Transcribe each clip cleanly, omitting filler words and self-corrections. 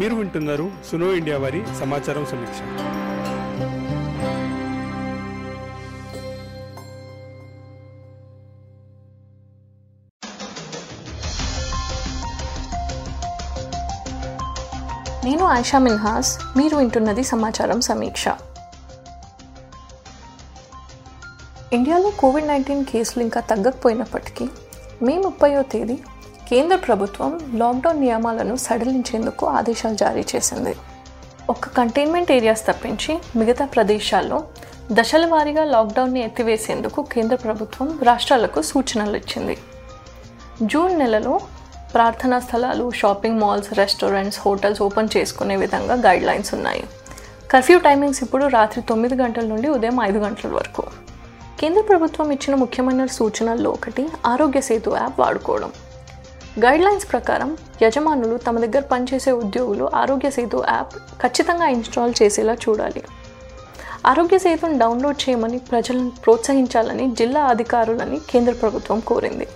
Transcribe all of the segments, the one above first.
మీరు వింటున్నారు సునో ఇండియా వారి సమాచారం సమీక్ష. నేను ఐషా మిన్హాస్, మీరు వింటున్నది సమాచారం సమీక్ష. ఇండియాలో కోవిడ్-19 కేసులు ఇంకా తగ్గకపోయినప్పటికీ మే 30వ తేదీ కేంద్ర ప్రభుత్వం లాక్డౌన్ నియమాలను సడలించేందుకు ఆదేశాలు జారీ చేసింది. ఒక్క కంటైన్మెంట్ ఏరియాస్ తప్పించి మిగతా ప్రదేశాల్లో దశల వారీగా లాక్డౌన్ని ఎత్తివేసేందుకు కేంద్ర ప్రభుత్వం రాష్ట్రాలకు సూచనలు ఇచ్చింది. జూన్ నెలలో ప్రార్థనా స్థలాలు, shopping malls, restaurants, hotels open చేసుకునే విధంగా గైడ్లైన్స్ ఉన్నాయి. కర్ఫ్యూ టైమింగ్స్ ఇప్పుడు రాత్రి 9 గంటల నుండి ఉదయం 5 గంటల వరకు. కేంద్ర ప్రభుత్వం ఇచ్చిన ముఖ్యమైన సూచనల్లో ఒకటి ఆరోగ్య సేతు యాప్ వాడుకోవడం. గైడ్లైన్స్ ప్రకారం యజమానులు తమ దగ్గర పనిచేసే ఉద్యోగులు ఆరోగ్య సేతు యాప్ ఖచ్చితంగా ఇన్స్టాల్ చేసేలా చూడాలి. ఆరోగ్య సేతును డౌన్లోడ్ చేయమని ప్రజలను ప్రోత్సహించాలని జిల్లా అధికారులని కేంద్ర ప్రభుత్వం కోరింది.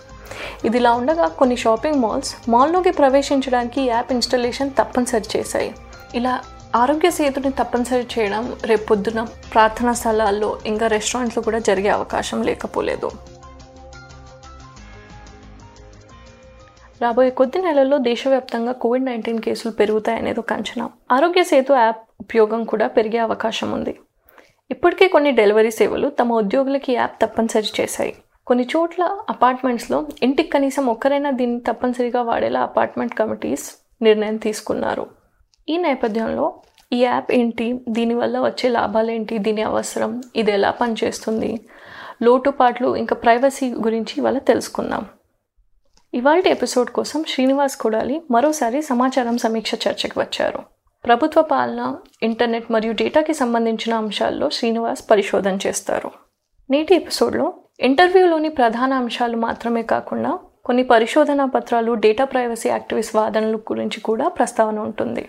ఇదిలా ఉండగా కొన్ని షాపింగ్ మాల్స్ మాల్లోకి ప్రవేశించడానికి యాప్ ఇన్స్టాలేషన్ తప్పనిసరి చేశాయి. ఇలా ఆరోగ్య సేతుని తప్పనిసరి చేయడం రేపొద్దున ప్రార్థనా స్థలాల్లో ఇంకా రెస్టారెంట్లో కూడా జరిగే అవకాశం లేకపోలేదు. రాబోయే కొద్ది నెలల్లో దేశవ్యాప్తంగా కోవిడ్-19 కేసులు పెరుగుతాయనేది ఒక అంచనా. ఆరోగ్య సేతు యాప్ ఉపయోగం కూడా పెరిగే అవకాశం ఉంది. ఇప్పటికే కొన్ని డెలివరీ సేవలు తమ ఉద్యోగులకి యాప్ తప్పనిసరి చేశాయి. కొన్ని చోట్ల అపార్ట్మెంట్స్లో ఇంటికి కనీసం ఒక్కరైనా దీన్ని తప్పనిసరిగా వాడేలా అపార్ట్మెంట్ కమిటీస్ నిర్ణయం తీసుకున్నారు. ఈ నేపథ్యంలో ఈ యాప్ ఏంటి, దీనివల్ల వచ్చే లాభాలేంటి, దీని అవసరం, ఇది ఎలా పనిచేస్తుంది, లోటుపాట్లు ఇంకా ప్రైవసీ గురించి ఇవాళ తెలుసుకుందాం. ఇవాళ ఎపిసోడ్ కోసం శ్రీనివాస్ కొడాలి మరోసారి సమాచారం సమీక్ష చర్చకు వచ్చారు. ప్రభుత్వ పాలన, ఇంటర్నెట్ మరియు డేటాకి సంబంధించిన అంశాల్లో శ్రీనివాస్ పరిశోధన చేస్తారు. నేటి ఎపిసోడ్లో ఇంటర్వ్యూలోని ప్రధాన అంశాలు మాత్రమే కాకుండా కొన్ని పరిశోధనా పత్రాలు, డేటా ప్రైవసీ యాక్టివిస్ట్ వాదనల గురించి కూడా ప్రస్తావన ఉంటుంది.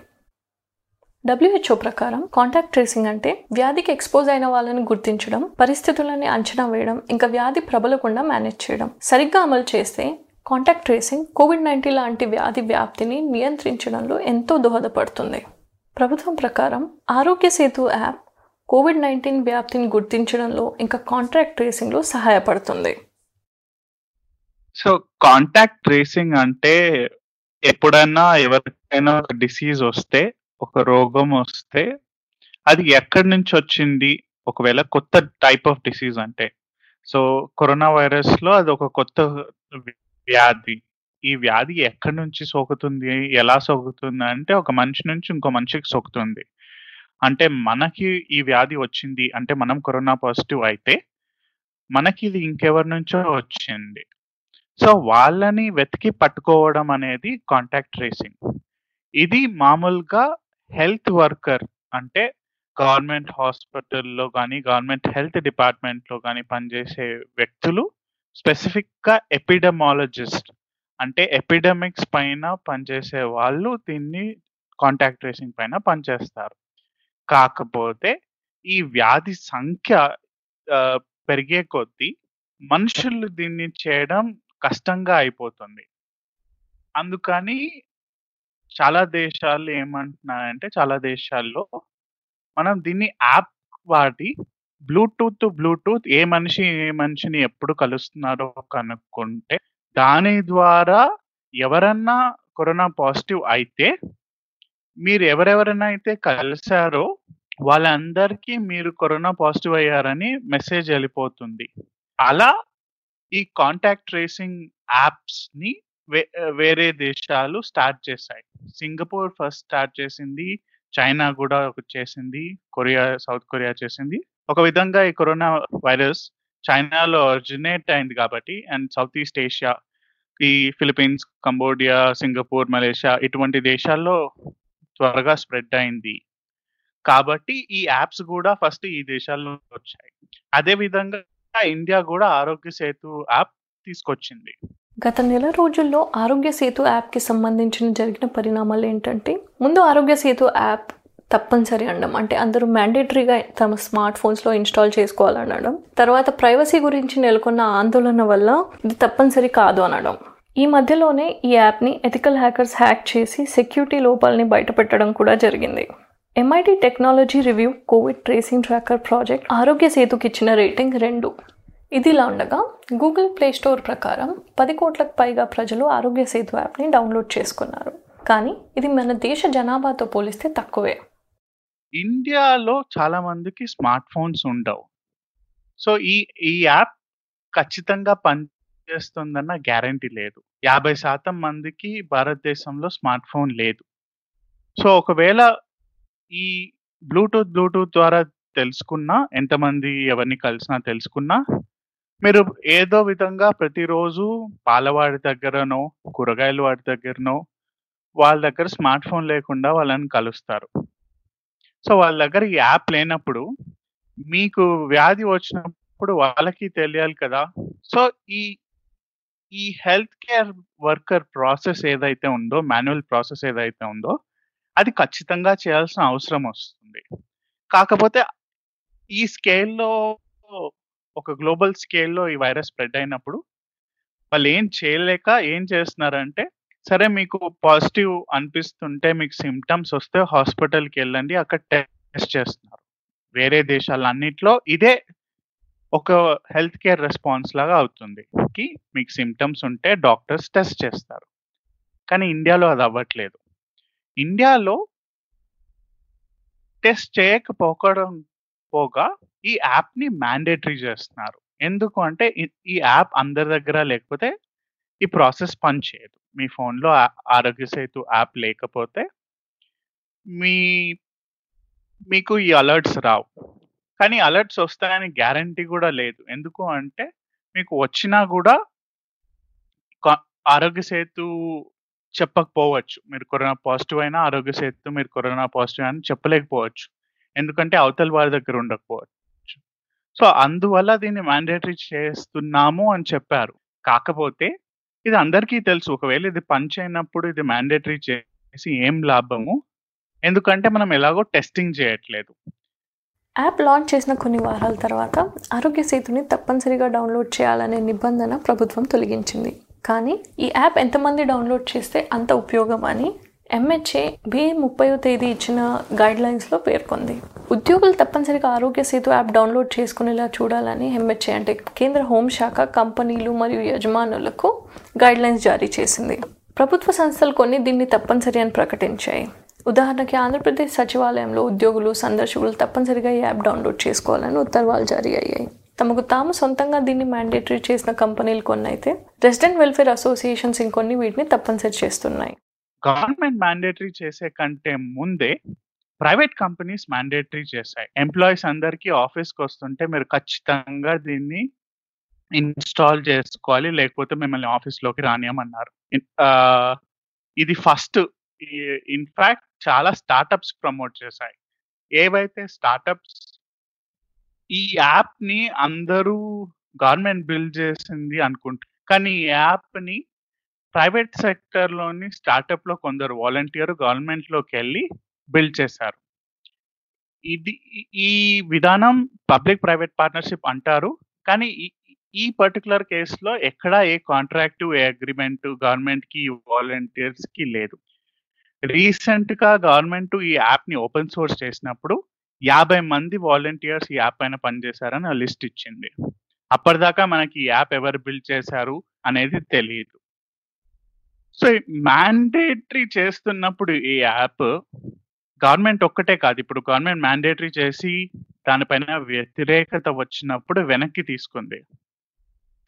WHO ప్రకారం కాంటాక్ట్ ట్రేసింగ్ అంటే వ్యాధికి ఎక్స్పోజ్ అయిన వాళ్ళని గుర్తించడం, పరిస్థితులని అంచనా వేయడం, ఇంకా వ్యాధి ప్రబలకుండా మేనేజ్ చేయడం. సరిగ్గా అమలు చేస్తే కాంటాక్ట్ ట్రేసింగ్ కోవిడ్-19 లాంటి వ్యాధి వ్యాప్తిని నియంత్రించడంలో ఎంతో దోహదపడుతుంది. ప్రభుత్వం ప్రకారం ఆరోగ్య సేతు యాప్ కోవిడ్-19 వ్యాప్తిని గుర్తించడంలో ఇంకా కాంటాక్ట్ ట్రేసింగ్లో సహాయపడుతుంది. సో కాంటాక్ట్ ట్రేసింగ్ అంటే ఎప్పుడైనా ఎవరికైనా ఒక డిసీజ్ వస్తే, ఒక రోగం వస్తే అది ఎక్కడి నుంచి వచ్చింది, ఒకవేళ కొత్త టైప్ ఆఫ్ డిసీజ్ అంటే, సో కరోనా వైరస్లో అది ఒక కొత్త వ్యాధి. ఈ వ్యాధి ఎక్కడి నుంచి సోకుతుంది, ఎలా సోకుతుంది అంటే ఒక మనిషి నుంచి ఇంకో మనిషికి సోకుతుంది. అంటే మనకి ఈ వ్యాధి వచ్చింది అంటే మనం కరోనా పాజిటివ్ అయితే మనకి ఇది ఇంకెవరి నుంచో వచ్చింది. సో వాళ్ళని వెతికి పట్టుకోవడం అనేది కాంటాక్ట్ ట్రేసింగ్. ఇది మామూలుగా హెల్త్ వర్కర్ అంటే గవర్నమెంట్ హాస్పిటల్లో కానీ గవర్నమెంట్ హెల్త్ డిపార్ట్మెంట్లో కానీ పనిచేసే వ్యక్తులు, స్పెసిఫిక్గా ఎపిడమాలజిస్ట్ అంటే ఎపిడమిక్స్ పైన పనిచేసే వాళ్ళు దీన్ని కాంటాక్ట్ ట్రేసింగ్ పైన పనిచేస్తారు. కాకపోతే ఈ వ్యాధి సంఖ్య పెరిగే కొద్దీ మనుషులు దీన్ని చేయడం కష్టంగా అయిపోతుంది. అందుకని చాలా దేశాల్లో మనం దీన్ని యాప్ వాడి బ్లూటూత్ ఏ మనిషిని ఎప్పుడు కలుస్తున్నారో కనుక్కుంటే దాని ద్వారా ఎవరన్నా కరోనా పాజిటివ్ అయితే మీరు ఎవరెవరినైతే కలిశారో వాళ్ళందరికీ మీరు కరోనా పాజిటివ్ అయ్యారని మెసేజ్ వెళ్ళిపోతుంది. అలా ఈ కాంటాక్ట్ ట్రేసింగ్ యాప్స్ని వేరే దేశాలు స్టార్ట్ చేశాయి. సింగపూర్ ఫస్ట్ స్టార్ట్ చేసింది, చైనా కూడా చేసింది, సౌత్ కొరియా చేసింది. ఒక విధంగా ఈ కరోనా వైరస్ చైనాలో ఒరిజినేట్ అయింది కాబట్టి, అండ్ సౌత్ ఈస్ట్ ఏషియా, ఈ ఫిలిప్పీన్స్, కంబోడియా, సింగపూర్, మలేషియా ఇటువంటి దేశాల్లో త్వరగా స్ప్రెడ్ అయింది కాబట్టి ఈ యాప్స్ కూడా ఫస్ట్ ఈ దేశాల్లో వచ్చాయి. అదేవిధంగా ఇండియా కూడా ఆరోగ్య సేతు యాప్ తీసుకొచ్చింది. గత నెల రోజుల్లో ఆరోగ్య సేతు యాప్కి సంబంధించిన జరిగిన పరిణామాలు ఏంటంటే, ముందు ఆరోగ్య సేతు యాప్ తప్పనిసరి అనడం, అంటే అందరూ మ్యాండేటరీగా తమ స్మార్ట్ ఫోన్స్లో ఇన్స్టాల్ చేసుకోవాలనడం, తర్వాత ప్రైవసీ గురించి నెలకొన్న ఆందోళన వల్ల ఇది తప్పనిసరి కాదు అనడం. ఈ మధ్యలోనే ఈ యాప్ని ఎథికల్ హ్యాకర్స్ హ్యాక్ చేసి సెక్యూరిటీ లోపాలని బయటపెట్టడం కూడా జరిగింది. MIT technology review covid tracing tracker project ఆరోగ్య సేతుకి ఇచ్చిన రేటింగ్ 2. ఇదిలా ఉండగా గూగుల్ ప్లేస్టోర్ ప్రకారం 10 కోట్లకు పైగా ప్రజలు ఆరోగ్య సేతు యాప్ని డౌన్లోడ్ చేసుకున్నారు. కానీ ఇది మన దేశ జనాభాతో పోలిస్తే తక్కువే. ఇండియాలో చాలా మందికి స్మార్ట్ ఫోన్స్ ఉండవు. సో ఈ యాప్ ఖచ్చితంగా చేస్తుందన్న గ్యారంటీ లేదు. 50% మందికి భారతదేశంలో స్మార్ట్ ఫోన్ లేదు. సో ఒకవేళ ఈ బ్లూటూత్ ద్వారా తెలుసుకున్నా, ఎంతమంది ఎవరిని కలిసినా తెలుసుకున్నా, మీరు ఏదో విధంగా ప్రతిరోజు పాలవాడి దగ్గరనో కూరగాయల వాడి దగ్గరనో వాళ్ళ దగ్గర స్మార్ట్ ఫోన్ లేకుండా వాళ్ళని కలుస్తారు. సో వాళ్ళ దగ్గర ఈ యాప్ లేనప్పుడు మీకు వ్యాధి వచ్చినప్పుడు వాళ్ళకి తెలియాలి కదా. సో ఈ హెల్త్ కేర్ వర్కర్ ప్రాసెస్ ఏదైతే ఉందో, మాన్యువల్ ప్రాసెస్ ఏదైతే ఉందో, అది ఖచ్చితంగా చేయాల్సిన అవసరం వస్తుంది. కాకపోతే ఈ స్కేల్లో, ఒక గ్లోబల్ స్కేల్లో ఈ వైరస్ స్ప్రెడ్ అయినప్పుడు వాళ్ళు ఏం చేస్తున్నారంటే, సరే మీకు పాజిటివ్ అనిపిస్తుంటే, మీకు సిమ్టమ్స్ వస్తే హాస్పిటల్కి వెళ్ళండి, అక్కడ టెస్ట్ చేస్తున్నారు. వేరే దేశాలన్నిట్లో ఇదే ఒక హెల్త్ కేర్ రెస్పాన్స్ లాగా అవుతుంది. మీకు సిమ్టమ్స్ ఉంటే డాక్టర్స్ టెస్ట్ చేస్తారు. కానీ ఇండియాలో అది అవ్వట్లేదు. ఇండియాలో టెస్ట్ చేయకపోగా ఈ యాప్ని మ్యాండేటరీ చేస్తున్నారు. ఎందుకు అంటే ఈ యాప్ అందరి దగ్గర లేకపోతే ఈ ప్రాసెస్ పనిచేయదు. మీ ఫోన్లో ఆరోగ్య సేతు యాప్ లేకపోతే మీకు ఈ అలర్ట్స్ రావు. కానీ అలర్ట్స్ వస్తాయని గ్యారంటీ కూడా లేదు. ఎందుకు అంటే మీకు వచ్చినా కూడా ఆరోగ్య సేతు చెప్పకపోవచ్చు. మీరు కరోనా పాజిటివ్ అయినా ఆరోగ్య సేతు మీరు కరోనా పాజిటివ్ అని చెప్పలేకపోవచ్చు. ఎందుకంటే అవతల వారి దగ్గర ఉండకపోవచ్చు. సో అందువల్ల దీన్ని మ్యాండేటరీ చేస్తున్నాము అని చెప్పారు. కాకపోతే ఇది అందరికీ తెలుసు. ఒకవేళ ఇది పని చేయనప్పుడు ఇది మ్యాండేటరీ చేసి ఏం లాభము? ఎందుకంటే మనం ఎలాగో టెస్టింగ్ చేయట్లేదు. యాప్ లాంచ్ చేసిన కొన్ని వారాల తర్వాత ఆరోగ్య సేతుని తప్పనిసరిగా డౌన్లోడ్ చేయాలనే నిబంధన ప్రభుత్వం తొలగించింది. కానీ ఈ యాప్ ఎంతమంది డౌన్లోడ్ చేస్తే అంత ఉపయోగం అని ఎంహెచ్ఏ మే 30వ తేదీ ఇచ్చిన గైడ్లైన్స్లో పేర్కొంది. ఉద్యోగులు తప్పనిసరిగా ఆరోగ్య సేతు యాప్ డౌన్లోడ్ చేసుకునేలా చూడాలని ఎంహెచ్ఏ అంటే కేంద్ర హోంశాఖ కంపెనీలు మరియు యజమానులకు గైడ్లైన్స్ జారీ చేసింది. ప్రభుత్వ సంస్థలు కొన్ని దీన్ని తప్పనిసరి అని ప్రకటించాయి. ఉదాహరణకి ఆంధ్రప్రదేశ్ సచివాలయంలో ఉద్యోగులు, సందర్శకులు తప్పనిసరిగా ఈ యాప్ డౌన్లోడ్ చేసుకోవాలని ఉత్తర్వులు జారీ అయ్యాయి. తమకు తాము సొంతంగా దీన్ని మ్యాండేటరీ చేసిన కంపెనీలు కొన్ని అయితే, రెసిడెంట్ వెల్ఫేర్ అసోసియేషన్స్ ఇంకొన్ని వీటిని తప్పనిసరి చేస్తున్నాయి. గవర్నమెంట్ మ్యాండేటరీ చేసే కంటే ముందే ప్రైవేట్ కంపెనీస్ మ్యాండేటరీ చేశాయి. ఎంప్లాయీస్ అందరికీ ఆఫీస్కి వస్తుంటే మీరు ఖచ్చితంగా దీన్ని ఇన్స్టాల్ చేసుకోవాలి, లేకపోతే మిమ్మల్ని ఆఫీస్లోకి రానియమన్నారు. ఇది ఫస్ట్. ఇన్ఫ్యాక్ట్ చాలా స్టార్టప్స్ ప్రమోట్ చేశాయి. ఏవైతే స్టార్టప్స్ ఈ యాప్ని అందరూ గవర్నమెంట్ బిల్డ్ చేసింది అనుకుంటారు. కానీ ఈ యాప్ని ప్రైవేట్ సెక్టర్లోని స్టార్టప్లో కొందరు వాలంటీర్ గవర్నమెంట్లోకి వెళ్ళి బిల్డ్ చేశారు. ఈ విధానం పబ్లిక్ ప్రైవేట్ పార్ట్నర్షిప్ అంటారు. కానీ ఈ పర్టికులర్ కేసులో ఎక్కడా ఏ కాంట్రాక్టు, ఏ అగ్రిమెంట్ గవర్నమెంట్కి, వాలంటీర్స్కి లేదు. రీసెంట్గా గవర్నమెంట్ ఈ యాప్ని ఓపెన్ సోర్స్ చేసినప్పుడు 50 మంది వాలంటీర్స్ ఈ యాప్ పైన పనిచేశారని లిస్ట్ ఇచ్చింది. అప్పటిదాకా మనకి ఈ యాప్ ఎవరు బిల్డ్ చేశారు అనేది తెలియదు. సో మ్యాండేటరీ చేస్తున్నప్పుడు ఈ యాప్ గవర్నమెంట్ ఒక్కటే కాదు, ఇప్పుడు గవర్నమెంట్ మ్యాండేటరీ చేసి దానిపైన వ్యతిరేకత వచ్చినప్పుడు వెనక్కి తీసుకుంది.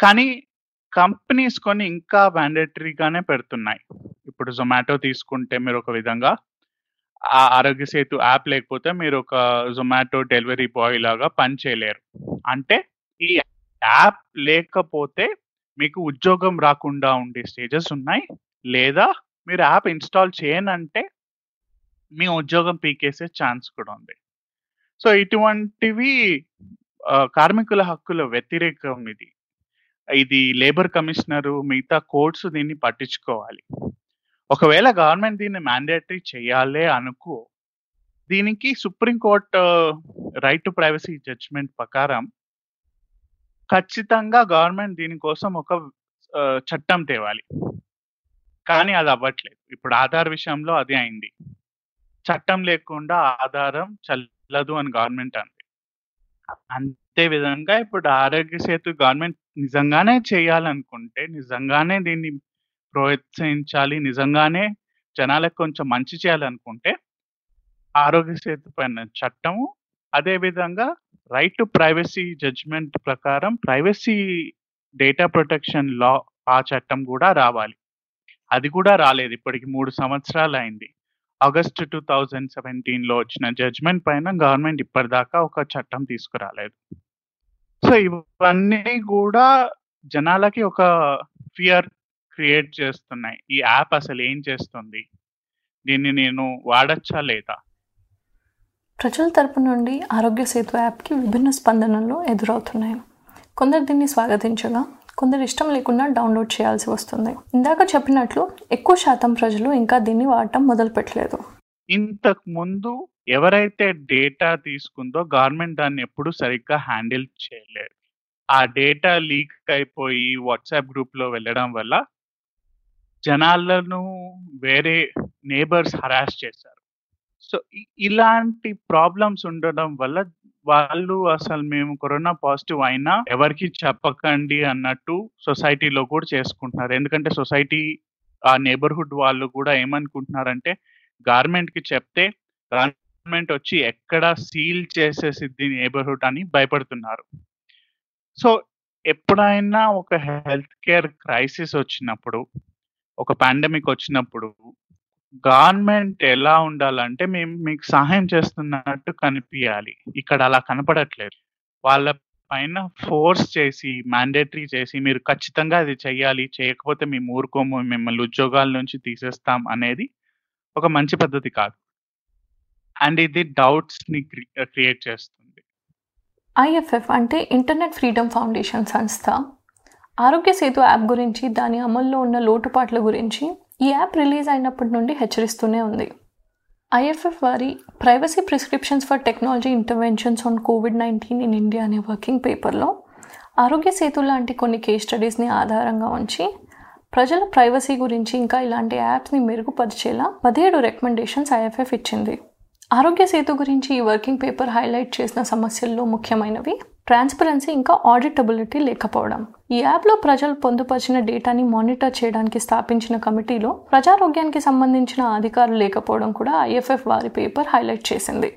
కానీ కంపెనీస్ కొన్ని ఇంకా మ్యాండేటరీగానే పెడుతున్నాయి. ఇప్పుడు జొమాటో తీసుకుంటే మీరు ఒక విధంగా ఆరోగ్య సేతు యాప్ లేకపోతే మీరు ఒక జొమాటో డెలివరీ బాయ్ లాగా పని చేయలేరు. అంటే ఈ యాప్ లేకపోతే మీకు ఉద్యోగం రాకుండా ఉండే స్టేజెస్ ఉన్నాయి. లేదా మీరు యాప్ ఇన్స్టాల్ చేయనంటే మీ ఉద్యోగం పీకేసే ఛాన్స్ కూడా ఉంది. సో ఇటువంటివి కార్మికుల హక్కుల వ్యతిరేకం. ఇది లేబర్ కమిషనరు మిగతా కోర్ట్స్ దీన్ని పట్టించుకోవాలి. ఒకవేళ గవర్నమెంట్ దీన్ని మ్యాండేటరీ చేయాలి అనుకో, దీనికి supreme court right to privacy judgement ప్రకారం ఖచ్చితంగా గవర్నమెంట్ దీనికోసం ఒక చట్టం తేవాలి. కానీ అది అవ్వట్లేదు. ఇప్పుడు ఆధార్ విషయంలో అది అయింది. చట్టం లేకుండా ఆధారం చల్లదు అని గవర్నమెంట్ అంది. అంతే విధంగా ఇప్పుడు ఆరోగ్య సేతు గవర్నమెంట్ నిజంగానే చేయాలనుకుంటే, నిజంగానే దీన్ని ప్రోత్సహించాలి, నిజంగానే జనాలకు కొంచెం మంచి చేయాలనుకుంటే ఆరోగ్య సేతు పైన చట్టము, అదేవిధంగా రైట్ టు ప్రైవసీ జడ్జ్మెంట్ ప్రకారం ప్రైవసీ డేటా ప్రొటెక్షన్ లా, ఆ చట్టం కూడా రావాలి. అది కూడా రాలేదు. ఇప్పటికి 3 సంవత్సరాలు అయింది. ఆగస్టు 2017లో వచ్చిన జడ్జ్మెంట్ పైన గవర్నమెంట్ ఇప్పటిదాకా ఒక చట్టం తీసుకురాలేదు. సో ఇవన్నీ కూడా జనాలకి ఒక ఫియర్ క్రియేట్ చేస్తున్నాయి. ఈ యాప్ అసలు ఏం చేస్తుంది, దీన్ని నేను వాడచ్చా లేదా? ప్రజల తరపు నుండి ఆరోగ్య సేతు యాప్కి విభిన్న స్పందనలు ఎదురవుతున్నాయి. కొందరు దీన్ని స్వాగతించగా కొందరు ఇష్టం లేకుండా డౌన్లోడ్ చేయాల్సి వస్తుంది. ఇందాక చెప్పినట్లు ఎక్కువ శాతం ప్రజలు ఇంకా దీన్ని వాడటం మొదలు పెట్టలేదు. ఇంతకు ముందు ఎవరైతే డేటా తీసుకుందో గవర్నమెంట్ దాన్ని ఎప్పుడు సరిగ్గా హ్యాండిల్ చేయలేదు. ఆ డేటా లీక్ అయిపోయి వాట్సాప్ గ్రూప్లో వెళ్ళడం వల్ల జనాలను వేరే నేబర్స్ హరాస్ చేశారు. సో ఇలాంటి ప్రాబ్లమ్స్ ఉండడం వల్ల వాళ్ళు అసలు మేము కరోనా పాజిటివ్ అయినా ఎవరికి చెప్పకండి అన్నట్టు సొసైటీలో కూడా చేసుకుంటున్నారు. ఎందుకంటే సొసైటీ, ఆ నేబర్హుడ్ వాళ్ళు కూడా ఏమనుకుంటున్నారంటే గవర్నమెంట్కి చెప్తే గవర్నమెంట్ వచ్చి ఎక్కడ సీల్ చేసేసిద్ది నేబర్హుడ్ అని భయపడుతున్నారు. సో ఎప్పుడైనా ఒక హెల్త్ కేర్ క్రైసిస్ వచ్చినప్పుడు, ఒక పాండమిక్ వచ్చినప్పుడు గవర్నమెంట్ ఎలా ఉండాలంటే మేము మీకు సహాయం చేస్తున్నట్టు కనిపించాలి. ఇక్కడ అలా కనపడట్లేదు. వాళ్ళ పైన ఫోర్స్ చేసి, మ్యాండేటరీ చేసి మీరు ఖచ్చితంగా అది చేయాలి, చేయకపోతే మేము ఊరుకోము, మిమ్మల్ని ఉద్యోగాల నుంచి తీసేస్తాం అనేది ఒక మంచి పద్ధతి కాదు. అండ్ ఇది డౌట్స్ని క్రియేట్ చేస్తుంది. ఐఎఫ్ఎఫ్ అంటే ఇంటర్నెట్ ఫ్రీడమ్ ఫౌండేషన్ సంస్థ ఆరోగ్య సేతు యాప్ గురించి, దాని అమల్లో ఉన్న లోటుపాట్ల గురించి ఈ యాప్ రిలీజ్ అయినప్పటి నుండి హెచ్చరిస్తూనే ఉంది. ఐఎఫ్ఎఫ్ వారి privacy prescriptions for technology interventions on కోవిడ్-19 ఇన్ ఇండియా అనే వర్కింగ్ పేపర్లో ఆరోగ్య సేతు లాంటి కొన్ని కేస్ స్టడీస్ని ఆధారంగా ఉంచి ప్రజల ప్రైవసీ గురించి ఇంకా ఇలాంటి యాప్స్ని మెరుగుపరిచేలా 17 రికమెండేషన్స్ ఐఎఫ్ఎఫ్ ఇచ్చింది. ఆరోగ్య సేతు గురించి ఈ వర్కింగ్ పేపర్ హైలైట్ చేసిన సమస్యల్లో ముఖ్యమైనవి ట్రాన్స్పరెన్సీ ఇంకా ఆడిటబిలిటీ లేకపోవడం. ఈ యాప్లో ప్రజలు పొందుపరిచిన డేటాని మానిటర్ చేయడానికి స్థాపించిన కమిటీలో ప్రజారోగ్యానికి సంబంధించిన అధికారులు లేకపోవడం కూడా ఐఎఫ్ఎఫ్ వారి పేపర్ హైలైట్ చేసింది.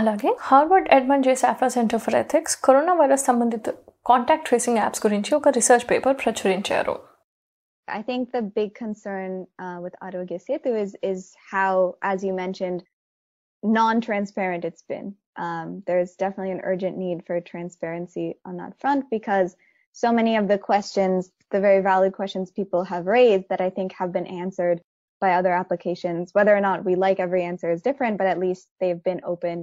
అలాగే Harvard Edmund J Safra centre for ethics corona virus సంబంధిత కాంటాక్ట్ ట్రేసింగ్ యాప్స్ గురించి ఒక రీసెర్చ్ పేపర్ ప్రచురించారు. I think the big concern with Arogya Setu is how, as you mentioned, non-transparent it's been. There's definitely an urgent need for transparency on that front, because so many of the questions, the very valid questions people have raised that I think have been answered by other applications. Whether or not we like every answer is different, but at least they've been open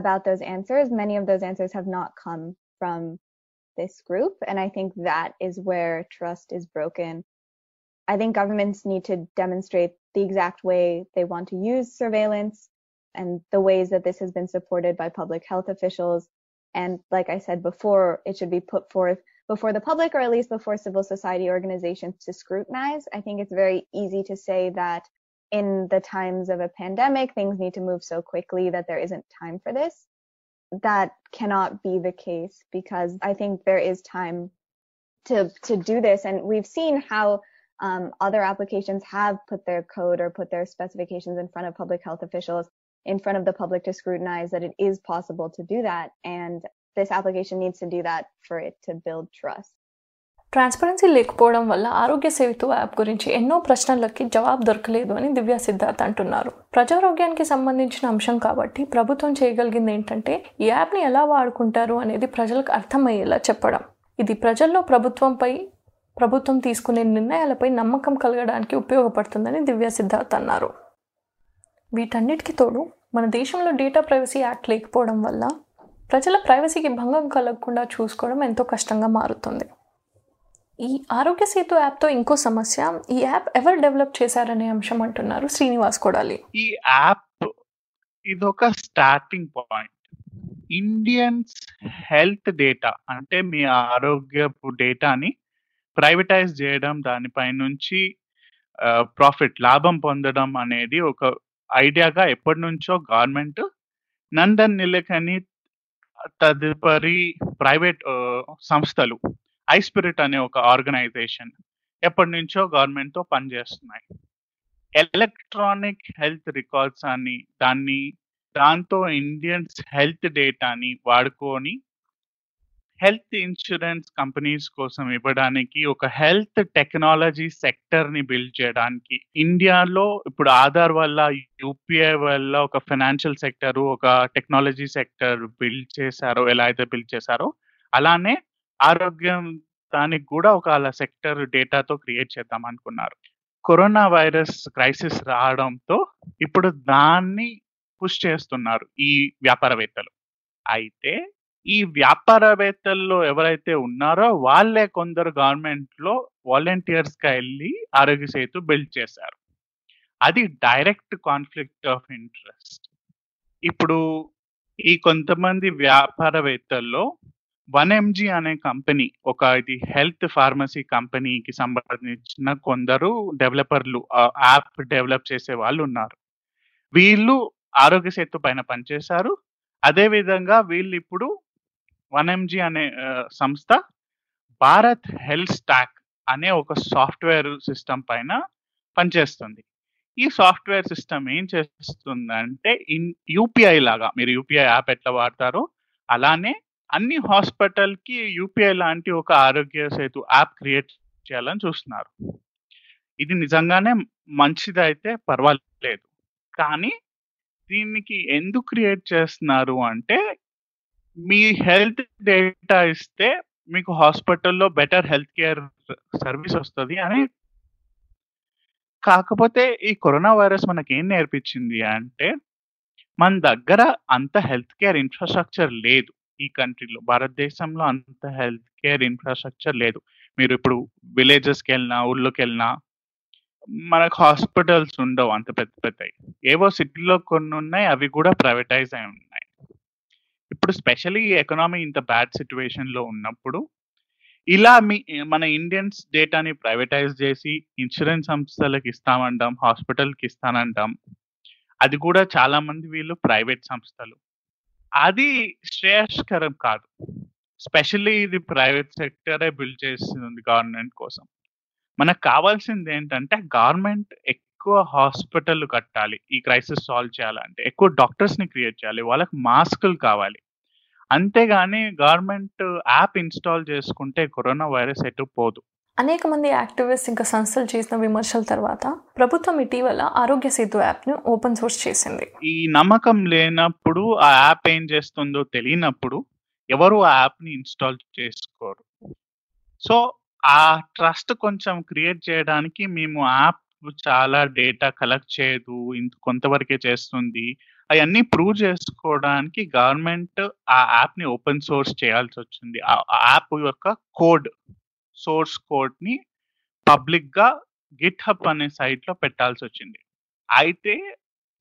about those answers. Many of those answers have not come from this group, and I think that is where trust is broken. I think governments need to demonstrate the exact way they want to use surveillance and the ways that this has been supported by public health officials. And like I said before, it should be put forth before the public, or at least before civil society organizations to scrutinize. I think it's very easy to say that in the times of a pandemic, things need to move so quickly that there isn't time for this. That cannot be the case, because I think there is time to do this. And we've seen how other applications have put their code or put their specifications in front of public health officials, in front of the public to scrutinize, that it is possible to do that, and this application needs to do that for it to build trust. Transparency లేకపోవడం వల్ల ఆరోగ్య Setu app గురించి ఎన్నో ప్రశ్నలకి జవాబు దొరకలేదు అని దివ్య సిద్ధార్థ్ అంటున్నారు. ప్రజారోగ్యానికి సంబంధించిన అంశం కాబట్టి ప్రభుత్వం చేయగలిగింది ఏంటంటే ఈ యాప్ని ఎలా వాడుకుంటారు అనేది ప్రజలకు అర్థమయ్యేలా చెప్పడం. ఇది ప్రజల్లో ప్రభుత్వం తీసుకునే నిర్ణయాలపై నమ్మకం కలగడానికి ఉపయోగపడుతుందని దివ్య సిద్ధార్థ్ అన్నారు. వీటన్నిటికీ తోడు మన దేశంలో డేటా ప్రైవసీ యాక్ట్ లేకపోవడం వల్ల ప్రజల ప్రైవసీకి భంగం కలగకుండా చూసుకోవడం ఎంతో కష్టంగా మారుతుంది. ఈ ఆరోగ్య సేతు యాప్తో ఇంకో సమస్య, ఈ యాప్ ఎవరు డెవలప్ చేశారనే అంశం అంటున్నారు శ్రీనివాస్ కొడాలి. ఈ యాప్ ఇదొక starting point. Indians health data అంటే మీ ఆరోగ్యపు డేటాని ప్రైవేటైజ్ చేయడం, దానిపై నుంచి ప్రాఫిట్ లాభం పొందడం అనేది ఒక ఐడియాగా ఎప్పటి నుంచో గవర్నమెంట్ నందన్ నిలకని తదుపరి ప్రైవేట్ సంస్థలు ఐ స్పిరిట్ అనే ఒక ఆర్గనైజేషన్ ఎప్పటి నుంచో గవర్నమెంట్తో పనిచేస్తున్నాయి. ఎలక్ట్రానిక్ హెల్త్ రికార్డ్స్ అని దాంతో ఇండియన్స్ హెల్త్ డేటాని వాడుకొని హెల్త్ ఇన్సూరెన్స్ కంపెనీస్ కోసం ఇవ్వడానికి ఒక హెల్త్ టెక్నాలజీ సెక్టర్ని బిల్డ్ చేయడానికి ఇండియాలో ఇప్పుడు ఆధార్ వల్ల, యూపీఐ వల్ల ఒక ఫైనాన్షియల్ సెక్టర్, ఒక టెక్నాలజీ సెక్టర్ బిల్డ్ చేశారో, ఎలా అయితే బిల్డ్ చేశారో అలానే ఆరోగ్యం దానికి కూడా ఒక అలా సెక్టర్ డేటాతో క్రియేట్ చేద్దాం అనుకున్నారు. కరోనా వైరస్ క్రైసిస్ రావడంతో ఇప్పుడు దాన్ని పుష్ చేస్తున్నారు ఈ వ్యాపారవేత్తలు. అయితే ఈ వ్యాపారవేత్తల్లో ఎవరైతే ఉన్నారో వాళ్ళే కొందరు గవర్నమెంట్లో వాలంటీర్స్గా వెళ్ళి ఆరోగ్య సేతు బిల్డ్ చేశారు. అది డైరెక్ట్ కాన్ఫ్లిక్ట్ ఆఫ్ ఇంట్రెస్ట్. ఇప్పుడు ఈ కొంతమంది వ్యాపారవేత్తల్లో వన్ ఎంజి అనే కంపెనీ, ఒక ఇది హెల్త్ ఫార్మసీ కంపెనీకి సంబంధించిన కొందరు డెవలపర్లు, యాప్ డెవలప్ చేసే వాళ్ళు ఉన్నారు. వీళ్ళు ఆరోగ్య సేతు పైన పనిచేశారు. అదేవిధంగా వీళ్ళు ఇప్పుడు వన్ ఎంజి అనే సంస్థ భారత్ హెల్త్ స్టాక్ అనే ఒక సాఫ్ట్వేర్ సిస్టమ్ పైన పనిచేస్తుంది. ఈ సాఫ్ట్వేర్ సిస్టమ్ ఏం చేస్తుందంటే యూపీఐ లాగా, మీరు యూపీఐ యాప్ ఎట్లా వాడతారో అలానే అన్ని హాస్పిటల్కి యూపీఐ లాంటి ఒక ఆరోగ్య సేతు యాప్ క్రియేట్ చేయాలని చూస్తున్నారు. ఇది నిజంగానే మంచిదైతే పర్వాలేదు, కానీ దీనికి ఎందుకు క్రియేట్ చేస్తున్నారు అంటే మీ హెల్త్ డేటా ఇస్తే మీకు హాస్పిటల్లో బెటర్ హెల్త్ కేర్ సర్వీస్ వస్తుంది అని. కాకపోతే ఈ కరోనా వైరస్ మనకేం నేర్పించింది అంటే మన దగ్గర అంత హెల్త్ కేర్ ఇన్ఫ్రాస్ట్రక్చర్ లేదు. ఈ కంట్రీలో, భారతదేశంలో అంత హెల్త్ కేర్ ఇన్ఫ్రాస్ట్రక్చర్ లేదు. మీరు ఇప్పుడు విలేజెస్కి వెళ్ళినా, ఊళ్ళోకి వెళ్ళినా మనకు హాస్పిటల్స్ ఉండవు అంత పెద్ద పెద్దవి. ఏవో సిటీలో కొన్ని ఉన్నాయి, అవి కూడా ప్రైవేటైజ్ అయి ఉన్నాయి. ఇప్పుడు స్పెషలీ ఎకనామీ ఇంత బ్యాడ్ సిచ్యువేషన్లో ఉన్నప్పుడు ఇలా మన ఇండియన్స్ డేటాని ప్రైవేటైజ్ చేసి ఇన్సూరెన్స్ సంస్థలకు ఇస్తామంటాం, హాస్పిటల్కి ఇస్తానంటాం. అది కూడా చాలామంది వీళ్ళు ప్రైవేట్ సంస్థలు. అది శ్రేయస్కరం కాదు. స్పెషల్లీ ఇది ప్రైవేట్ సెక్టరే బిల్డ్ చేస్తుంది గవర్నమెంట్ కోసం. మనకు కావాల్సింది ఏంటంటే గవర్నమెంట్ ఎక్కువ హాస్పిటల్ కట్టాలి, ఈ క్రైసిస్ సాల్వ్ చేయాలంటే ఎక్కువ డాక్టర్స్ని క్రియేట్ చేయాలి, వాళ్ళకి మాస్కులు కావాలి. అంతేగాని గవర్నమెంట్ యాప్ ఇన్స్టాల్ చేసుకుంటే కరోనా వైరస్ ఎటు పోదు. అనేక మంది యాక్టివిస్ట్ ఇంకా సంస్థలు చేసిన విమర్శల తర్వాత ప్రభుత్వం ఇటీవల ఆరోగ్య సేతు యాప్ను ఓపెన్ సోర్స్ చేసింది. ఈ నమ్మకం లేనప్పుడు, ఆ యాప్ ఏం చేస్తుందో తెలియనప్పుడు ఎవరు ఆ యాప్ని ఇన్స్టాల్ చేసుకోరు. సో ఆ ట్రస్ట్ కొంచెం క్రియేట్ చేయడానికి మేము యాప్ చాలా డేటా కలెక్ట్ చేయదు, ఇంత కొంతవరకే చేస్తుంది, అవన్నీ ప్రూవ్ చేసుకోవడానికి గవర్నమెంట్ ఆ యాప్ని ఓపెన్ సోర్స్ చేయాల్సి వచ్చింది. ఆ యాప్ యొక్క కోడ్, సోర్స్ కోడ్ని పబ్లిక్గా గిట్ హబ్ అనే సైట్లో పెట్టాల్సి వచ్చింది. అయితే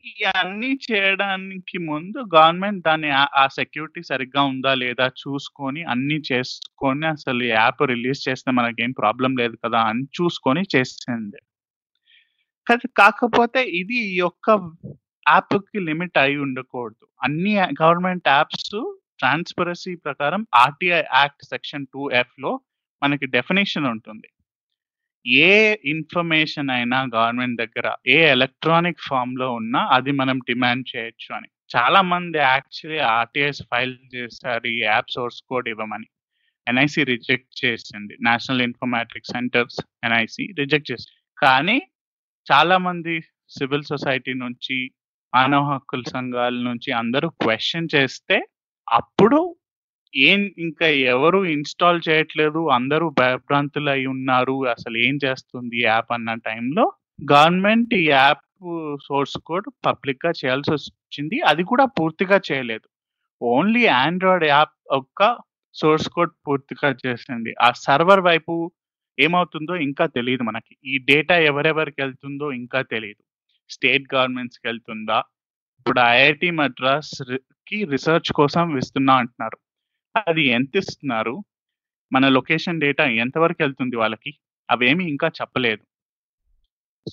ఇవన్నీ చేయడానికి ముందు గవర్నమెంట్ దాని ఆ సెక్యూరిటీ సరిగ్గా ఉందా లేదా చూసుకొని, అన్నీ చేసుకొని, అసలు ఈ యాప్ రిలీజ్ చేస్తే మనకేం ప్రాబ్లం లేదు కదా అని చూసుకొని చేసింది. కాకపోతే ఇది ఈ యొక్క యాప్కి లిమిట్ అయి ఉండకూడదు. అన్ని గవర్నమెంట్ యాప్స్ ట్రాన్స్పరసీ ప్రకారం ఆర్టీఐ యాక్ట్ సెక్షన్ 2F లో మనకి డెఫినేషన్ ఉంటుంది. ఏ ఇన్ఫర్మేషన్ అయినా గవర్నమెంట్ దగ్గర ఏ ఎలక్ట్రానిక్ ఫామ్ లో ఉన్నా అది మనం డిమాండ్ చేయొచ్చు అని. చాలా మంది యాక్చువల్లీ ఆర్టీఐస్ ఫైల్ చేస్తారు ఈ యాప్ సోర్స్ కోడ్ ఇవ్వమని. ఎన్ఐసి రిజెక్ట్ చేసింది, national informatics centres NIC reject చేసింది. కానీ చాలా మంది సివిల్ సొసైటీ నుంచి, మానవ హక్కుల సంఘాల నుంచి అందరూ క్వశ్చన్ చేస్తే అప్పుడు ఇంకా ఎవరు ఇన్స్టాల్ చేయట్లేదు, అందరూ భయభ్రాంతులు అయి ఉన్నారు, అసలు ఏం చేస్తుంది యాప్ అన్న టైంలో గవర్నమెంట్ ఈ యాప్ సోర్స్ కోడ్ పబ్లిక్గా చేయాల్సి వచ్చింది. అది కూడా పూర్తిగా చేయలేదు. ఓన్లీ ఆండ్రాయిడ్ యాప్ యొక్క సోర్స్ కోడ్ పూర్తిగా చేసింది. ఆ సర్వర్ వైపు ఏమవుతుందో ఇంకా తెలియదు మనకి. ఈ డేటా ఎవరెవరికి వెళ్తుందో ఇంకా తెలియదు. స్టేట్ గవర్నమెంట్స్కి వెళ్తుందా? ఇప్పుడు ఐఐటి మద్రాస్కి రీసెర్చ్ కోసం ఇస్తున్నా అంటున్నారు. అది ఎంత ఇస్తున్నారు? మన లొకేషన్ డేటా ఎంతవరకు వెళ్తుంది వాళ్ళకి, అవేమి ఇంకా చెప్పలేదు.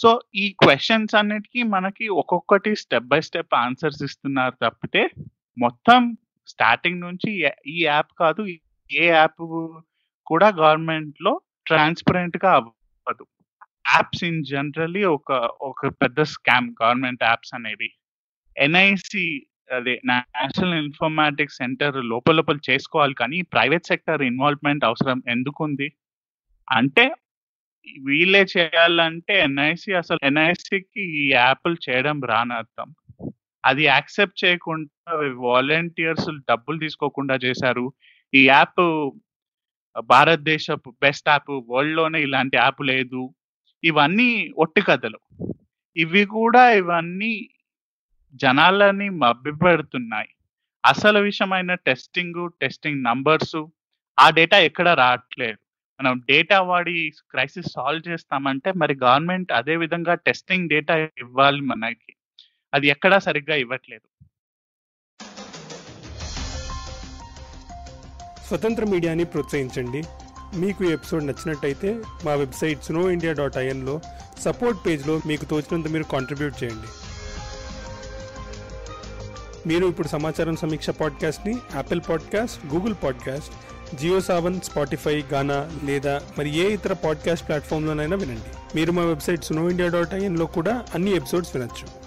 సో ఈ క్వశ్చన్స్ అన్నిటికీ మనకి ఒక్కొక్కటి స్టెప్ బై స్టెప్ ఆన్సర్స్ ఇస్తున్నారు తప్పితే మొత్తం స్టార్టింగ్ నుంచి ఈ యాప్ కాదు ఏ యాప్ కూడా గవర్నమెంట్లో ట్రాన్స్పరెంట్గా అవ్వదు. యాప్స్ ఇన్ జనరల్లీ ఒక పెద్ద స్కామ్ గవర్నమెంట్ యాప్స్ అనేవి. ఎన్ఐసి అదే నేషనల్ ఇన్ఫర్మాటిక్స్ సెంటర్ లోపల చేసుకోవాలి కానీ ప్రైవేట్ సెక్టర్ ఇన్వాల్వ్మెంట్ అవసరం ఎందుకుంది అంటే వీళ్ళే చేయాలంటే ఎన్ఐసికి ఈ యాప్లు చేయడం రానర్థం. అది యాక్సెప్ట్ చేయకుండా వాలంటీర్స్ డబ్బులు తీసుకోకుండా చేశారు. ఈ యాప్ భారతదేశపు బెస్ట్ యాప్, వరల్డ్లోనే ఇలాంటి యాప్ లేదు, ఇవన్నీ ఒట్టి కథలు. ఇవి కూడా ఇవన్నీ జనాలని మభ్యపెడుతున్నాయి. అసలు విషయమైన టెస్టింగ్ నంబర్సు ఆ డేటా ఎక్కడ రావట్లేదు. మనం డేటా వాడి క్రైసిస్ సాల్వ్ చేస్తామంటే మరి గవర్నమెంట్ అదే విధంగా టెస్టింగ్ డేటా ఇవ్వాలి మనకి, అది ఎక్కడా సరిగ్గా ఇవ్వట్లేదు. స్వతంత్ర మీడియాని ప్రోత్సహించండి. మీకు ఈ ఎపిసోడ్ నచ్చినట్టయితే మా వెబ్సైట్ sunoindia.inలో సపోర్ట్ పేజ్లో మీకు తోచినంత మీరు కాంట్రిబ్యూట్ చేయండి. మీరు ఇప్పుడు సమాచారం సమీక్ష పాడ్కాస్ట్ని Apple podcast, Google podcast, Jio Saavn, Spotify, Gaana లేదా మరి ఏ ఇతర పాడ్కాస్ట్ ప్లాట్ఫామ్లోనైనా వినండి. మీరు మా వెబ్సైట్ sunoindia.inలో కూడా అన్ని ఎపిసోడ్స్ వినొచ్చు.